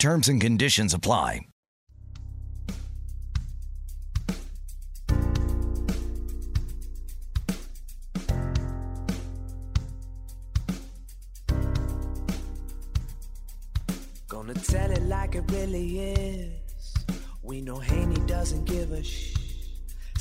Terms and conditions apply. Gonna tell it like it really is. We know Haney doesn't give a shh.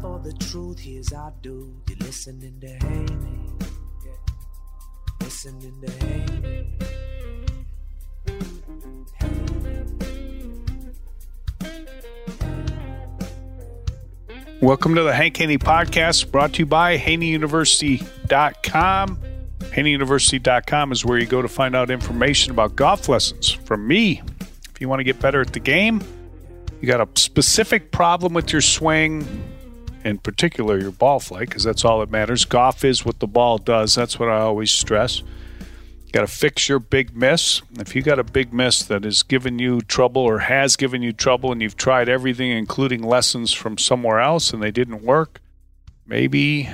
for the truth, here's our dude. You're listening to Haney. Listening to Haney. Welcome to the Hank Haney Podcast, brought to you by HaneyUniversity.com. HaneyUniversity.com is where you go to find out information about golf lessons from me. If you want to get better at the game, you got a specific problem with your swing, in particular your ball flight, because that's all that matters. Golf is what the ball does. That's what I always stress. You got to fix your big miss. If you got a big miss that is giving you trouble or has given you trouble, and you've tried everything, including lessons from somewhere else, and they didn't work, maybe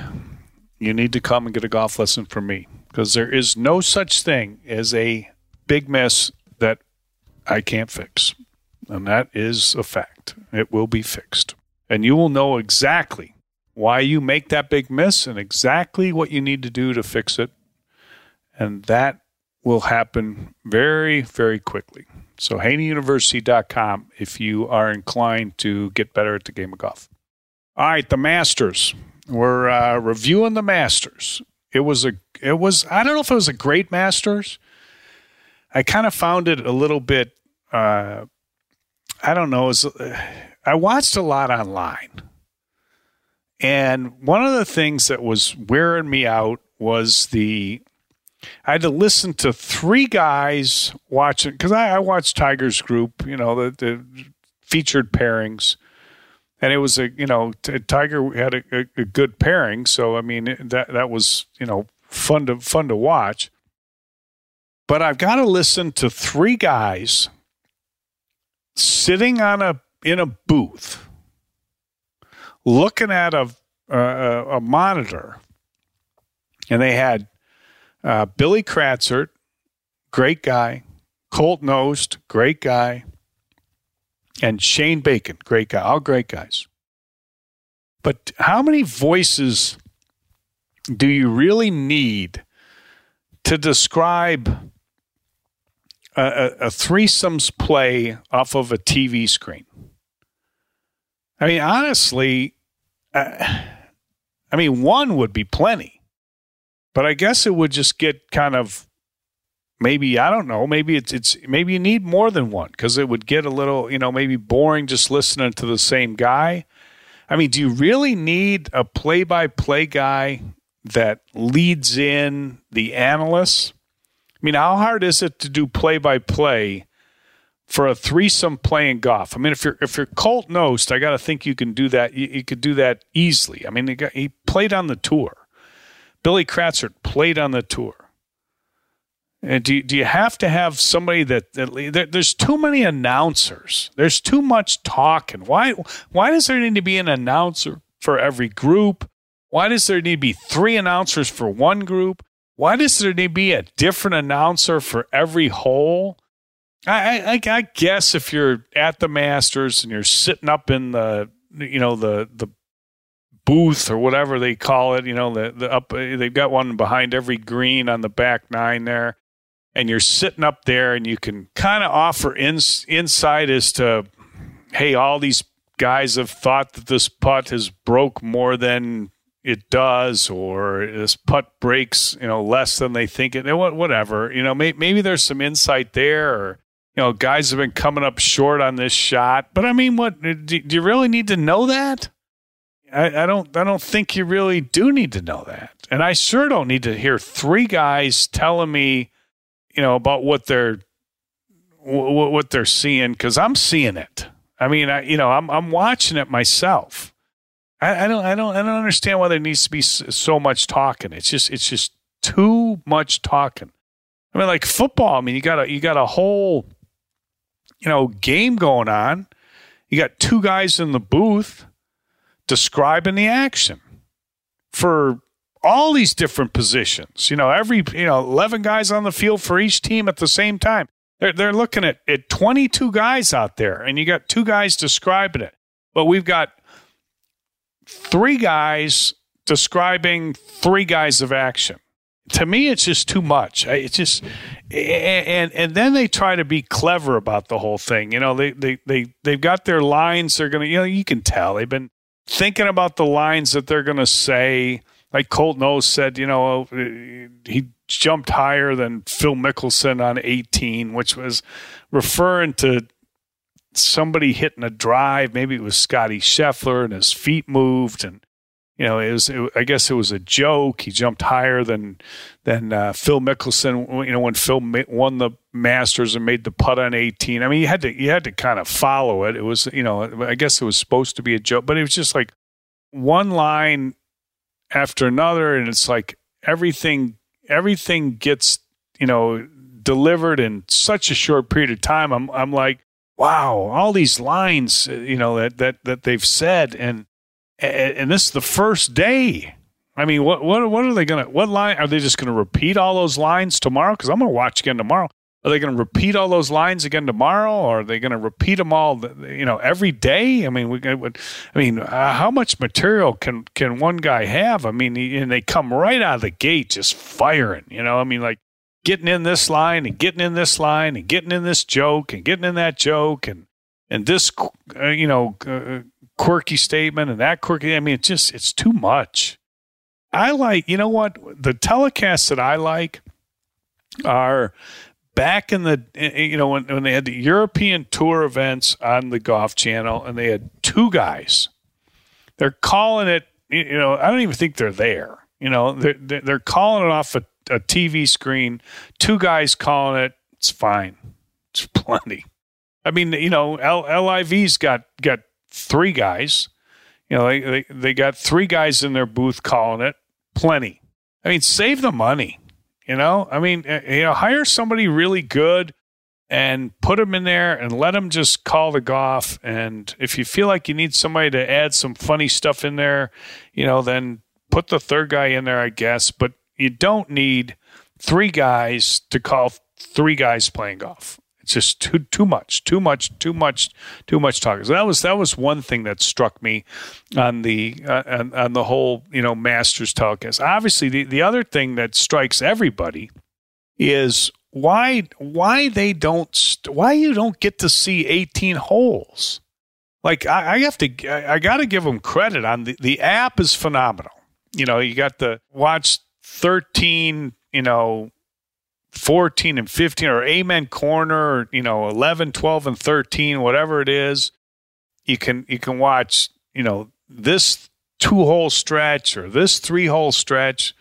you need to come and get a golf lesson from me, because there is no such thing as a big miss that I can't fix. And that is a fact. It will be fixed. And you will know exactly why you make that big miss and exactly what you need to do to fix it. And that will happen very, very quickly. So HaneyUniversity.com if you are inclined to get better at the game of golf. All right, the Masters. We're reviewing the Masters. It was. I don't know if it was a great Masters. I kind of found it a little bit. I don't know. I watched a lot online, and one of the things that was wearing me out was I had to listen to three guys watching, because I watched Tiger's group, you know, the featured pairings. And it was Tiger had a good pairing. So, I mean, that was, fun to watch. But I've got to listen to three guys sitting in a booth, looking at a monitor. And they had Billy Kratzert, great guy. Colt Knost, great guy. And Shane Bacon, great guy. All great guys. But how many voices do you really need to describe a threesome's play off of a TV screen? I mean, honestly, one would be plenty. But I guess it would just get kind of, maybe, I don't know, maybe maybe you need more than one, because it would get a little, maybe boring just listening to the same guy. I mean, do you really need a play-by-play guy that leads in the analysts? I mean, how hard is it to do play-by-play for a threesome playing golf? I mean, if you're Colt Knost, I got to think you can do that. You could do that easily. I mean, he played on the tour. Billy Kratzert played on the tour. And do you have to have somebody there's too many announcers. There's too much talking. Why does there need to be an announcer for every group? Why does there need to be three announcers for one group? Why does there need to be a different announcer for every hole? I guess if you're at the Masters and you're sitting up in the booth or whatever they call it, they've got one behind every green on the back nine there, and you're sitting up there and you can kind of offer insight as to, hey, all these guys have thought that this putt has broke more than it does, or this putt breaks, you know, less than they think it. Whatever, you know, maybe there's some insight there. Or, you know, guys have been coming up short on this shot. But I mean, what do you really need to know that? I don't think you really do need to know that. And I sure don't need to hear three guys telling me, you know, about what they're seeing, because I'm seeing it. I mean, I'm watching it myself. I don't understand why there needs to be so much talking. It's just too much talking. I mean, like football. I mean, you got a whole, you know, game going on. You got two guys in the booth describing the action for all these different positions. You know, 11 guys on the field for each team at the same time. They're looking at 22 guys out there, and you got two guys describing it. But we've got three guys describing three guys of action. To me, it's just too much. It's just, and then they try to be clever about the whole thing. You know, they've got their lines. They're gonna, you know, you can tell they've been thinking about the lines that they're gonna say. Like Colt Knost said, you know, he jumped higher than Phil Mickelson on 18, which was referring to somebody hitting a drive. Maybe it was Scottie Scheffler, and his feet moved, and you know, I guess it was a joke. He jumped higher than Phil Mickelson. You know, when Phil won the Masters and made the putt on 18. I mean, you had to kind of follow it. It was, you know, I guess it was supposed to be a joke, but it was just like one line after another, and it's like everything gets, you know, delivered in such a short period of time. I'm like, wow, all these lines, you know, that they've said, and this is the first day. I mean, what are they gonna? What line are they just gonna repeat all those lines tomorrow? Because I'm gonna watch again tomorrow. Are they gonna repeat all those lines again tomorrow? Or are they gonna repeat them all, you know, every day? I mean, how much material can one guy have? I mean, and they come right out of the gate just firing. You know, I mean, like getting in this line and getting in this line and getting in this joke and getting in that joke and this, you know, quirky statement and that quirky. I mean, it's too much. I like, you know what, the telecasts that I like are back in the, you know, when they had the European Tour events on the Golf Channel, and they had two guys, they're calling it, you know, I don't even think they're there. You know, they're calling it off a TV screen. Two guys calling it. It's fine. It's plenty. I mean, you know, LIV's got three guys. You know, they got three guys in their booth calling it. Plenty. I mean, save the money. You know, I mean, you know, hire somebody really good and put them in there and let them just call the golf. And if you feel like you need somebody to add some funny stuff in there, you know, then put the third guy in there, I guess. But you don't need three guys to call three guys playing golf. It's just too much talking. So that was one thing that struck me on the whole, you know, Masters telecast. Obviously, the other thing that strikes everybody is why you don't get to see 18 holes. Like I got to give them credit on the app is phenomenal. You know, you got the watch 13, you know, 14 and 15, or Amen Corner, or, you know, 11, 12, and 13, whatever it is, you can watch, you know, this two-hole stretch or this three-hole stretch.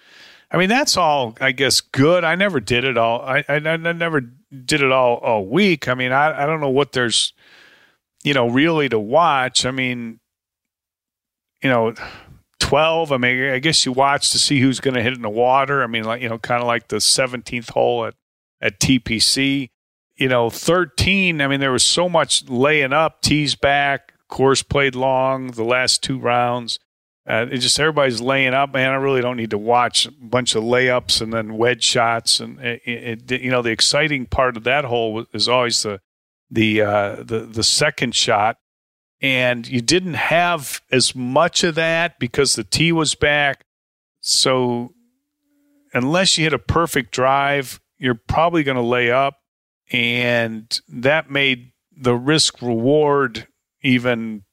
I mean, that's all, I guess, good. I never did it all. I never did it all week. I mean, I don't know what there's, you know, really to watch. I mean, you know, 12, I mean, I guess you watch to see who's going to hit in the water. I mean, like, you know, kind of like the 17th hole at TPC. You know, 13, I mean, there was so much laying up, tees back, course played long, the last two rounds. It just everybody's laying up. Man, I really don't need to watch a bunch of layups and then wedge shots. And, you know, the exciting part of that hole is always the second shot. And you didn't have as much of that because the tee was back. So unless you hit a perfect drive, you're probably going to lay up. And that made the risk reward even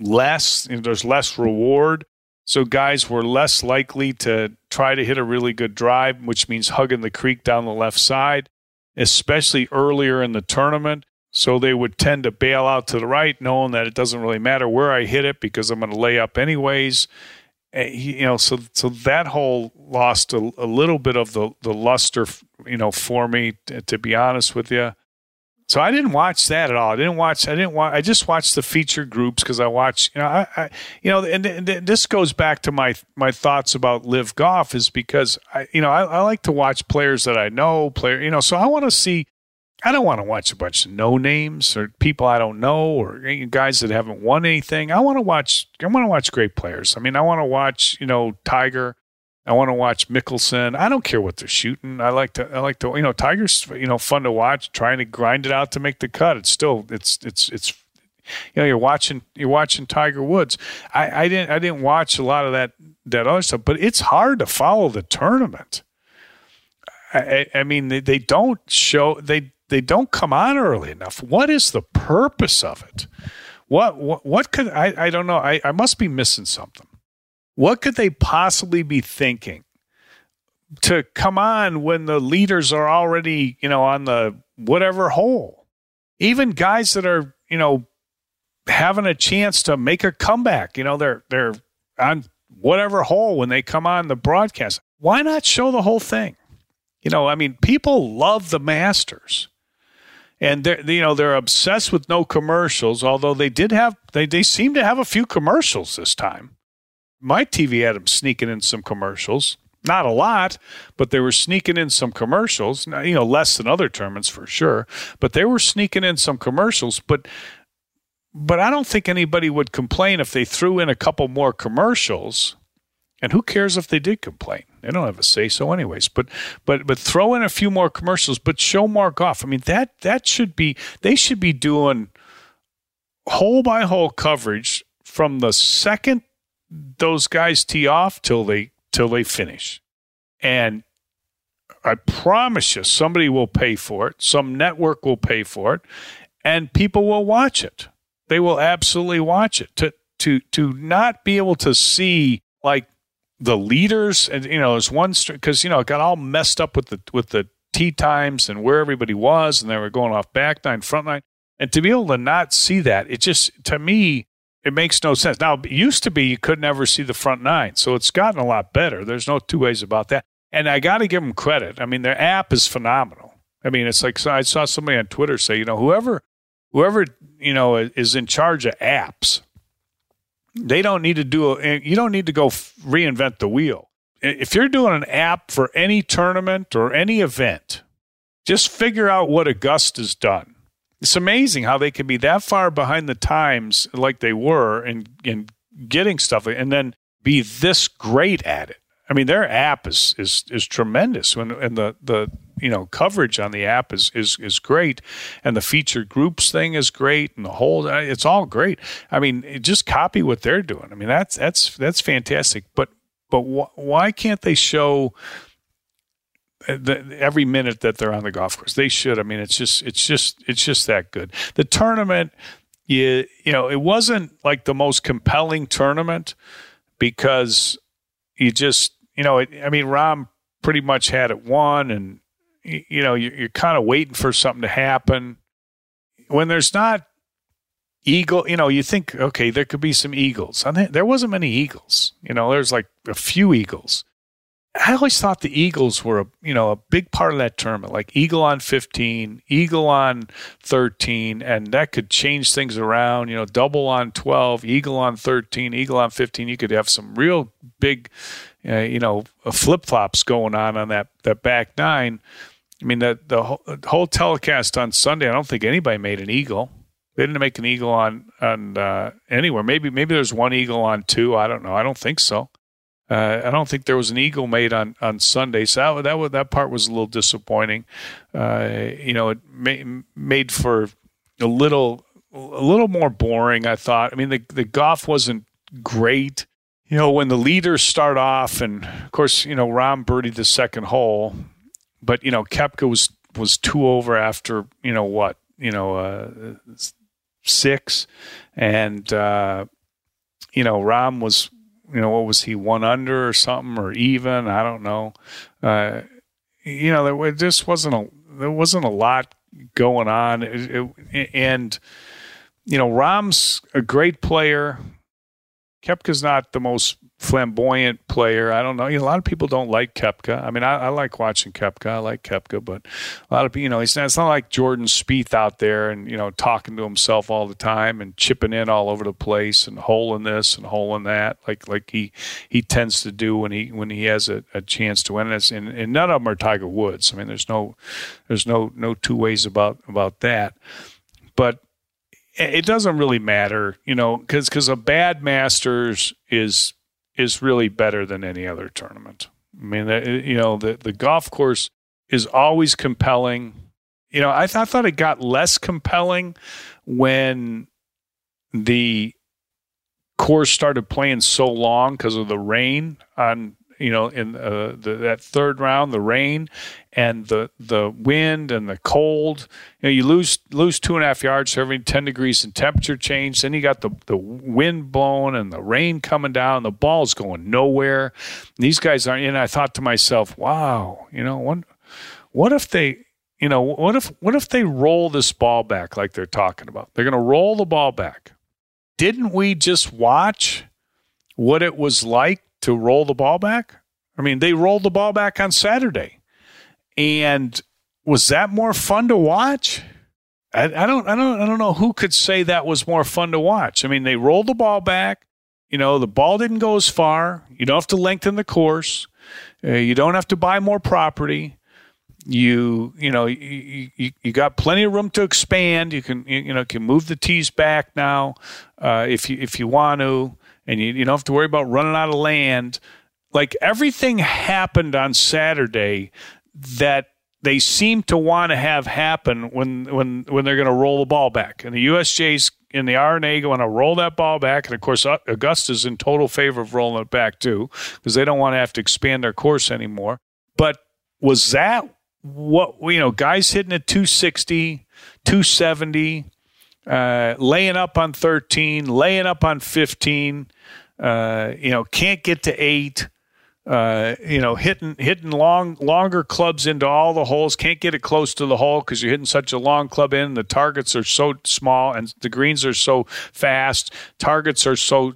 less, and there's less reward. So guys were less likely to try to hit a really good drive, which means hugging the creek down the left side, especially earlier in the tournament. So they would tend to bail out to the right, knowing that it doesn't really matter where I hit it because I'm going to lay up anyways. You know, so that whole lost a little bit of the luster, you know, for me, to be honest with you. So I didn't watch that at all. I just watched the feature groups because I watch. You know, and this goes back to my thoughts about LIV Golf is because I like to watch players that I know play. You know, so I want to see. I don't want to watch a bunch of no names or people I don't know or guys that haven't won anything. I want to watch great players. I mean, I want to watch, you know, Tiger. I want to watch Mickelson. I don't care what they're shooting. I like to you know, Tiger's, you know, fun to watch, trying to grind it out to make the cut. It's still you know, you're watching Tiger Woods. I didn't watch a lot of that other stuff, but it's hard to follow the tournament. I mean, they don't show, they don't come on early enough. What is the purpose of it? What could, I don't know. I must be missing something. What could they possibly be thinking to come on when the leaders are already, you know, on the whatever hole? Even guys that are, you know, having a chance to make a comeback, you know, they're on whatever hole when they come on the broadcast. Why not show the whole thing? You know, I mean, people love the Masters, and they're obsessed with no commercials. Although they seem to have a few commercials this time. My TV had them sneaking in some commercials, not a lot, but they were sneaking in some commercials. Now, you know, less than other tournaments for sure, but they were sneaking in some commercials. But I don't think anybody would complain if they threw in a couple more commercials. And who cares if they did complain? They don't have a say so anyways. But throw in a few more commercials, but show more golf. I mean, that should be, they should be doing hole by hole coverage from the second those guys tee off till they finish. And I promise you somebody will pay for it, some network will pay for it, and people will watch it. They will absolutely watch it. To not be able to see like the leaders, and you know, there's one because you know it got all messed up with the tee times and where everybody was, and they were going off back nine, front nine, and to be able to not see that, it just, to me, it makes no sense. Now, it used to be you could never see the front nine, so it's gotten a lot better. There's no two ways about that, and I got to give them credit. I mean, their app is phenomenal. I mean, it's like I saw somebody on Twitter say, you know, whoever you know is in charge of apps. They don't need to you don't need to go reinvent the wheel. If you're doing an app for any tournament or any event, just figure out what Augusta's done. It's amazing how they can be that far behind the times like they were in getting stuff and then be this great at it. I mean, their app is tremendous, and the you know, coverage on the app is great, and the featured groups thing is great, and the whole, it's all great. I mean, just copy what they're doing. I mean, that's fantastic. But why can't they show every minute that they're on the golf course? They should. I mean, it's just that good. The tournament, you know, it wasn't like the most compelling tournament because you just, you know, I mean, Rahm pretty much had it won, and you know, you're kind of waiting for something to happen. When there's not eagle, you know, you think, okay, there could be some eagles. And there wasn't many eagles. You know, there's like a few eagles. I always thought the eagles were, you know, a big part of that tournament, like eagle on 15, eagle on 13, and that could change things around, you know, double on 12, eagle on 13, eagle on 15. You could have some real big, you know, flip-flops going on that back nine. I mean, the whole telecast on Sunday, I don't think anybody made an eagle. They didn't make an eagle on anywhere. Maybe there's one eagle on two. I don't know. I don't think so. I don't think there was an eagle made on Sunday. So that part was a little disappointing. You know, it made for a little more boring, I thought. I mean, the golf wasn't great. You know, when the leaders start off, and of course, you know, Rahm birdied the second hole, but you know, Koepka was two over after, you know, what, you know, six, and you know, Rahm was, you know, what was he, one under or something, or even? I don't know. You know, there just wasn't a lot going on. And, you know, Rahm's a great player. Koepka's not the most flamboyant player. I don't know. You know, a lot of people don't like Koepka. I mean, I like watching Koepka. I like Koepka, but a lot of people, you know, it's not like Jordan Spieth out there and, you know, talking to himself all the time and chipping in all over the place and holing this and holing that, like he tends to do when he has a chance to win. And none of them are Tiger Woods. I mean, there's no two ways about that. But it doesn't really matter, you know, because a bad Masters is really better than any other tournament. I mean, you know, the golf course is always compelling. You know, I thought it got less compelling when the course started playing so long because of the rain on, you know, in that third round, the rain and the wind and the cold. You know, you lose 2.5 yards for every 10 degrees in temperature change. Then you got the wind blowing and the rain coming down. The ball's going nowhere. And these guys aren't. And I thought to myself, wow, you know, what if they, you know, what if they roll this ball back like they're talking about? They're going to roll the ball back. Didn't we just watch what it was like to roll the ball back? I mean, they rolled the ball back on Saturday. And was that more fun to watch? I don't know who could say that was more fun to watch. I mean, they rolled the ball back. You know, the ball didn't go as far. You don't have to lengthen the course. You don't have to buy more property. You got plenty of room to expand. You can, you know, can move the tees back now if you want to. And you don't have to worry about running out of land. Like, everything happened on Saturday that they seem to want to have happen when they're going to roll the ball back. And the USJ's in the R&A going to roll that ball back. And, of course, Augusta's in total favor of rolling it back, too, because they don't want to have to expand their course anymore. But was that what, you know, guys hitting at 260, 270, laying up on 13, laying up on 15, you know, can't get to 8, you know, hitting longer clubs into all the holes, can't get it close to the hole because you're hitting such a long club in, and the targets are so small, and the greens are so fast, targets are so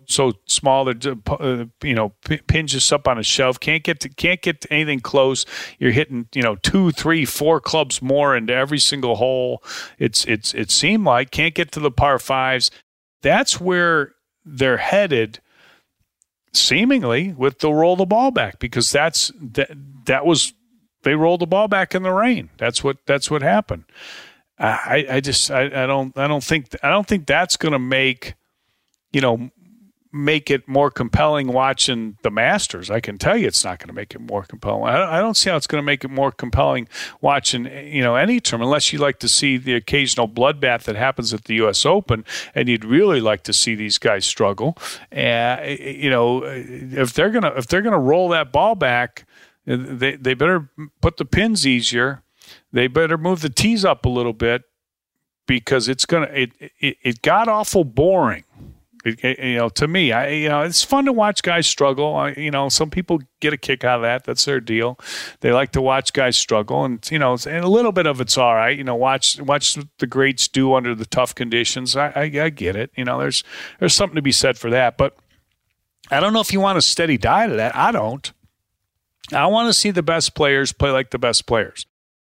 small that, you know, pinches up on a shelf, can't get to anything close. You're hitting, you know, 2, 3, 4 clubs more into every single hole. It seemed like can't get to the par fives. That's where they're headed, seemingly, with the roll the ball back, because that was they rolled the ball back in the rain. That's what happened. I don't think that's going to make, you know, make it more compelling watching the Masters. I can tell you it's not going to make it more compelling. I don't see how it's going to make it more compelling watching, you know, any term, unless you like to see the occasional bloodbath that happens at the U.S. Open, and you'd really like to see these guys struggle. You know, if they're gonna roll that ball back, they better put the pins easier. They better move the tees up a little bit, because it got awful boring. You know, to me, you know, it's fun to watch guys struggle. You know, some people get a kick out of that. That's their deal. They like to watch guys struggle, and, you know, and a little bit of it's all right. You know, watch the greats do under the tough conditions. I get it. You know, there's something to be said for that. But I don't know if you want a steady diet of that. I don't. I want to see the best players play like the best players.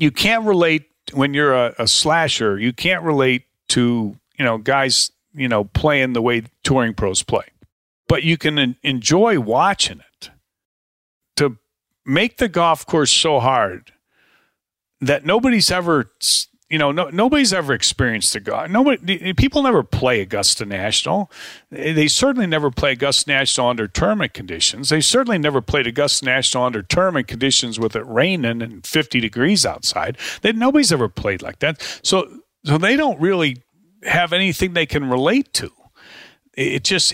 You can't relate when you're a slasher. You can't relate to, you know, guys, you know, playing the way touring pros play, but you can enjoy watching it. To make the golf course so hard that nobody's ever, you know, nobody's ever experienced the golf. People never play Augusta National. They certainly never play Augusta National under tournament conditions. They certainly never played Augusta National under tournament conditions with it raining and 50 degrees outside. Nobody's ever played like that. So they don't really have anything they can relate to. It's just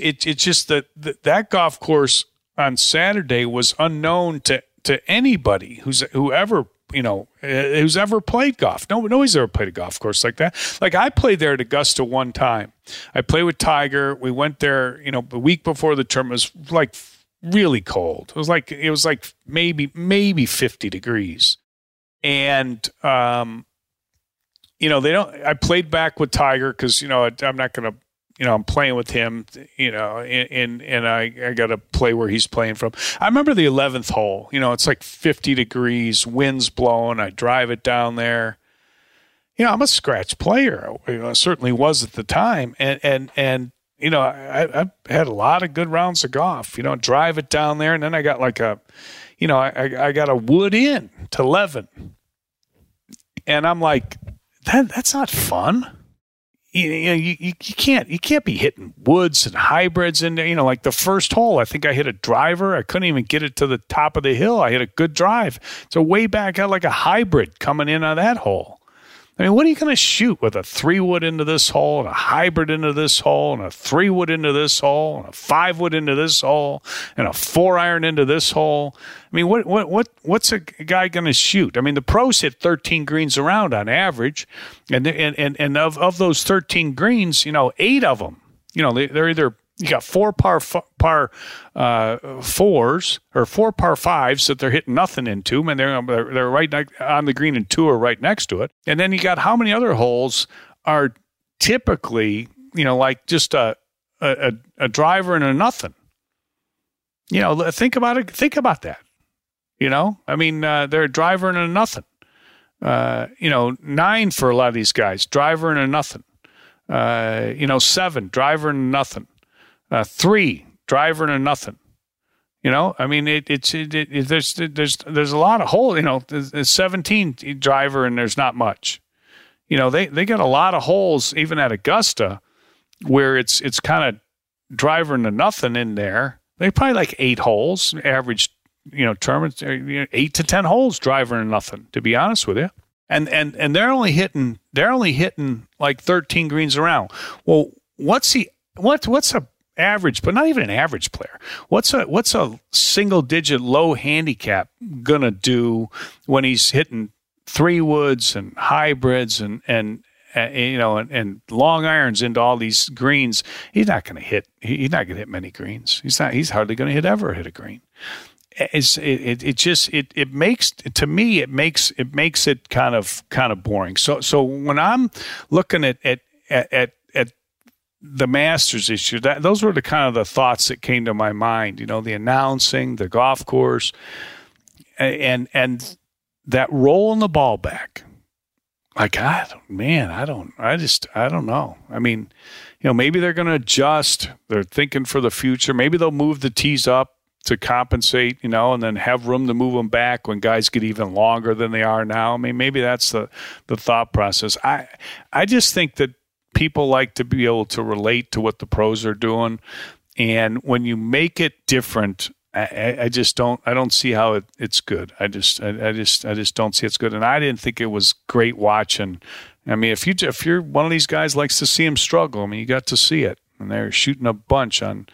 that golf course on Saturday was unknown to anybody whoever. You know, who's ever played golf. Nobody's ever played a golf course like that. Like I played there at Augusta one time. I played with Tiger. We went there, you know, the week before the tournament. It was like really cold. It was like maybe 50 degrees. And, you know, I played back with Tiger because, you know, I'm not going to, you know, I'm playing with him, you know, and I got to play where he's playing from. I remember the 11th hole, you know, it's like 50 degrees, wind's blowing. I drive it down there. You know, I'm a scratch player. I certainly was at the time. And you know, I had a lot of good rounds of golf, you know, drive it down there. And then I got like a, you know, I got a wood in to 11. And I'm like, that's not fun. You can't be hitting woods and hybrids in there. You know, like the first hole, I think I hit a driver. I couldn't even get it to the top of the hill. I hit a good drive. So way back out, like a hybrid coming in on that hole. I mean, what are you going to shoot with a 3-wood into this hole and a hybrid into this hole and a 3-wood into this hole and a 5-wood into this hole and a 4-iron into this hole? I mean, what's a guy going to shoot? I mean, the pros hit 13 greens around on average, and of those 13 greens, you know, 8 of them, you know, they're either you got 4 par fours or 4 par fives that they're hitting nothing into, and they're right on the green and 2 are right next to it, and then you got how many other holes are typically, you know, like just a driver and a nothing. You know, think about it. Think about that. You know, I mean, they're a driver and a nothing. You know, 9 for a lot of these guys, driver and a nothing. 7, driver and nothing. 3, driver and a nothing. You know, I mean, there's a lot of holes. You know, 17 driver and there's not much. You know, they got a lot of holes even at Augusta where it's kind of driver and a nothing in there. They probably like 8 holes average. You know, term 8 to 10 holes, driver and nothing. To be honest with you, and they're only hitting like 13 greens around. Well, what's a average, but not even an average player. What's a single digit low handicap gonna do when he's hitting 3-woods and hybrids and long irons into all these greens? He's not gonna hit. He's not gonna hit many greens. He's hardly gonna ever hit a green. It makes it kind of boring. So when I'm looking at the Masters issue, those were the kind of the thoughts that came to my mind. You know, the announcing, the golf course, and that rolling the ball back. Like, I don't know. I mean, you know, maybe they're going to adjust. They're thinking for the future. Maybe they'll move the tees up to compensate, you know, and then have room to move them back when guys get even longer than they are now. I mean, maybe that's the thought process. I just think that people like to be able to relate to what the pros are doing. And when you make it different, I just don't see how it's good. I just don't see it's good. And I didn't think it was great watching. I mean, if you're one of these guys likes to see him struggle, I mean, you got to see it. And they're shooting a bunch on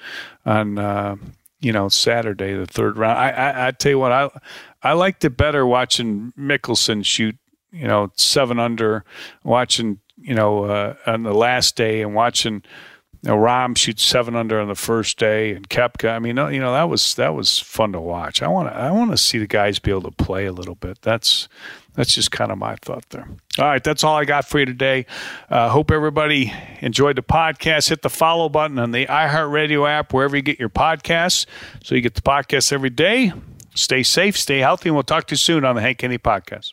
Saturday, the third round. I tell you what, I liked it better watching Mickelson shoot, you know, 7 under, watching, you know, on the last day, and watching, you know, Rahm shoot 7 under on the first day, and Koepka. I mean, you know, that was fun to watch. I want to see the guys be able to play a little bit. That's just kind of my thought there. All right, that's all I got for you today. Hope everybody enjoyed the podcast. Hit the follow button on the iHeartRadio app, wherever you get your podcasts, so you get the podcast every day. Stay safe, stay healthy, and we'll talk to you soon on the Hank Haney Podcast.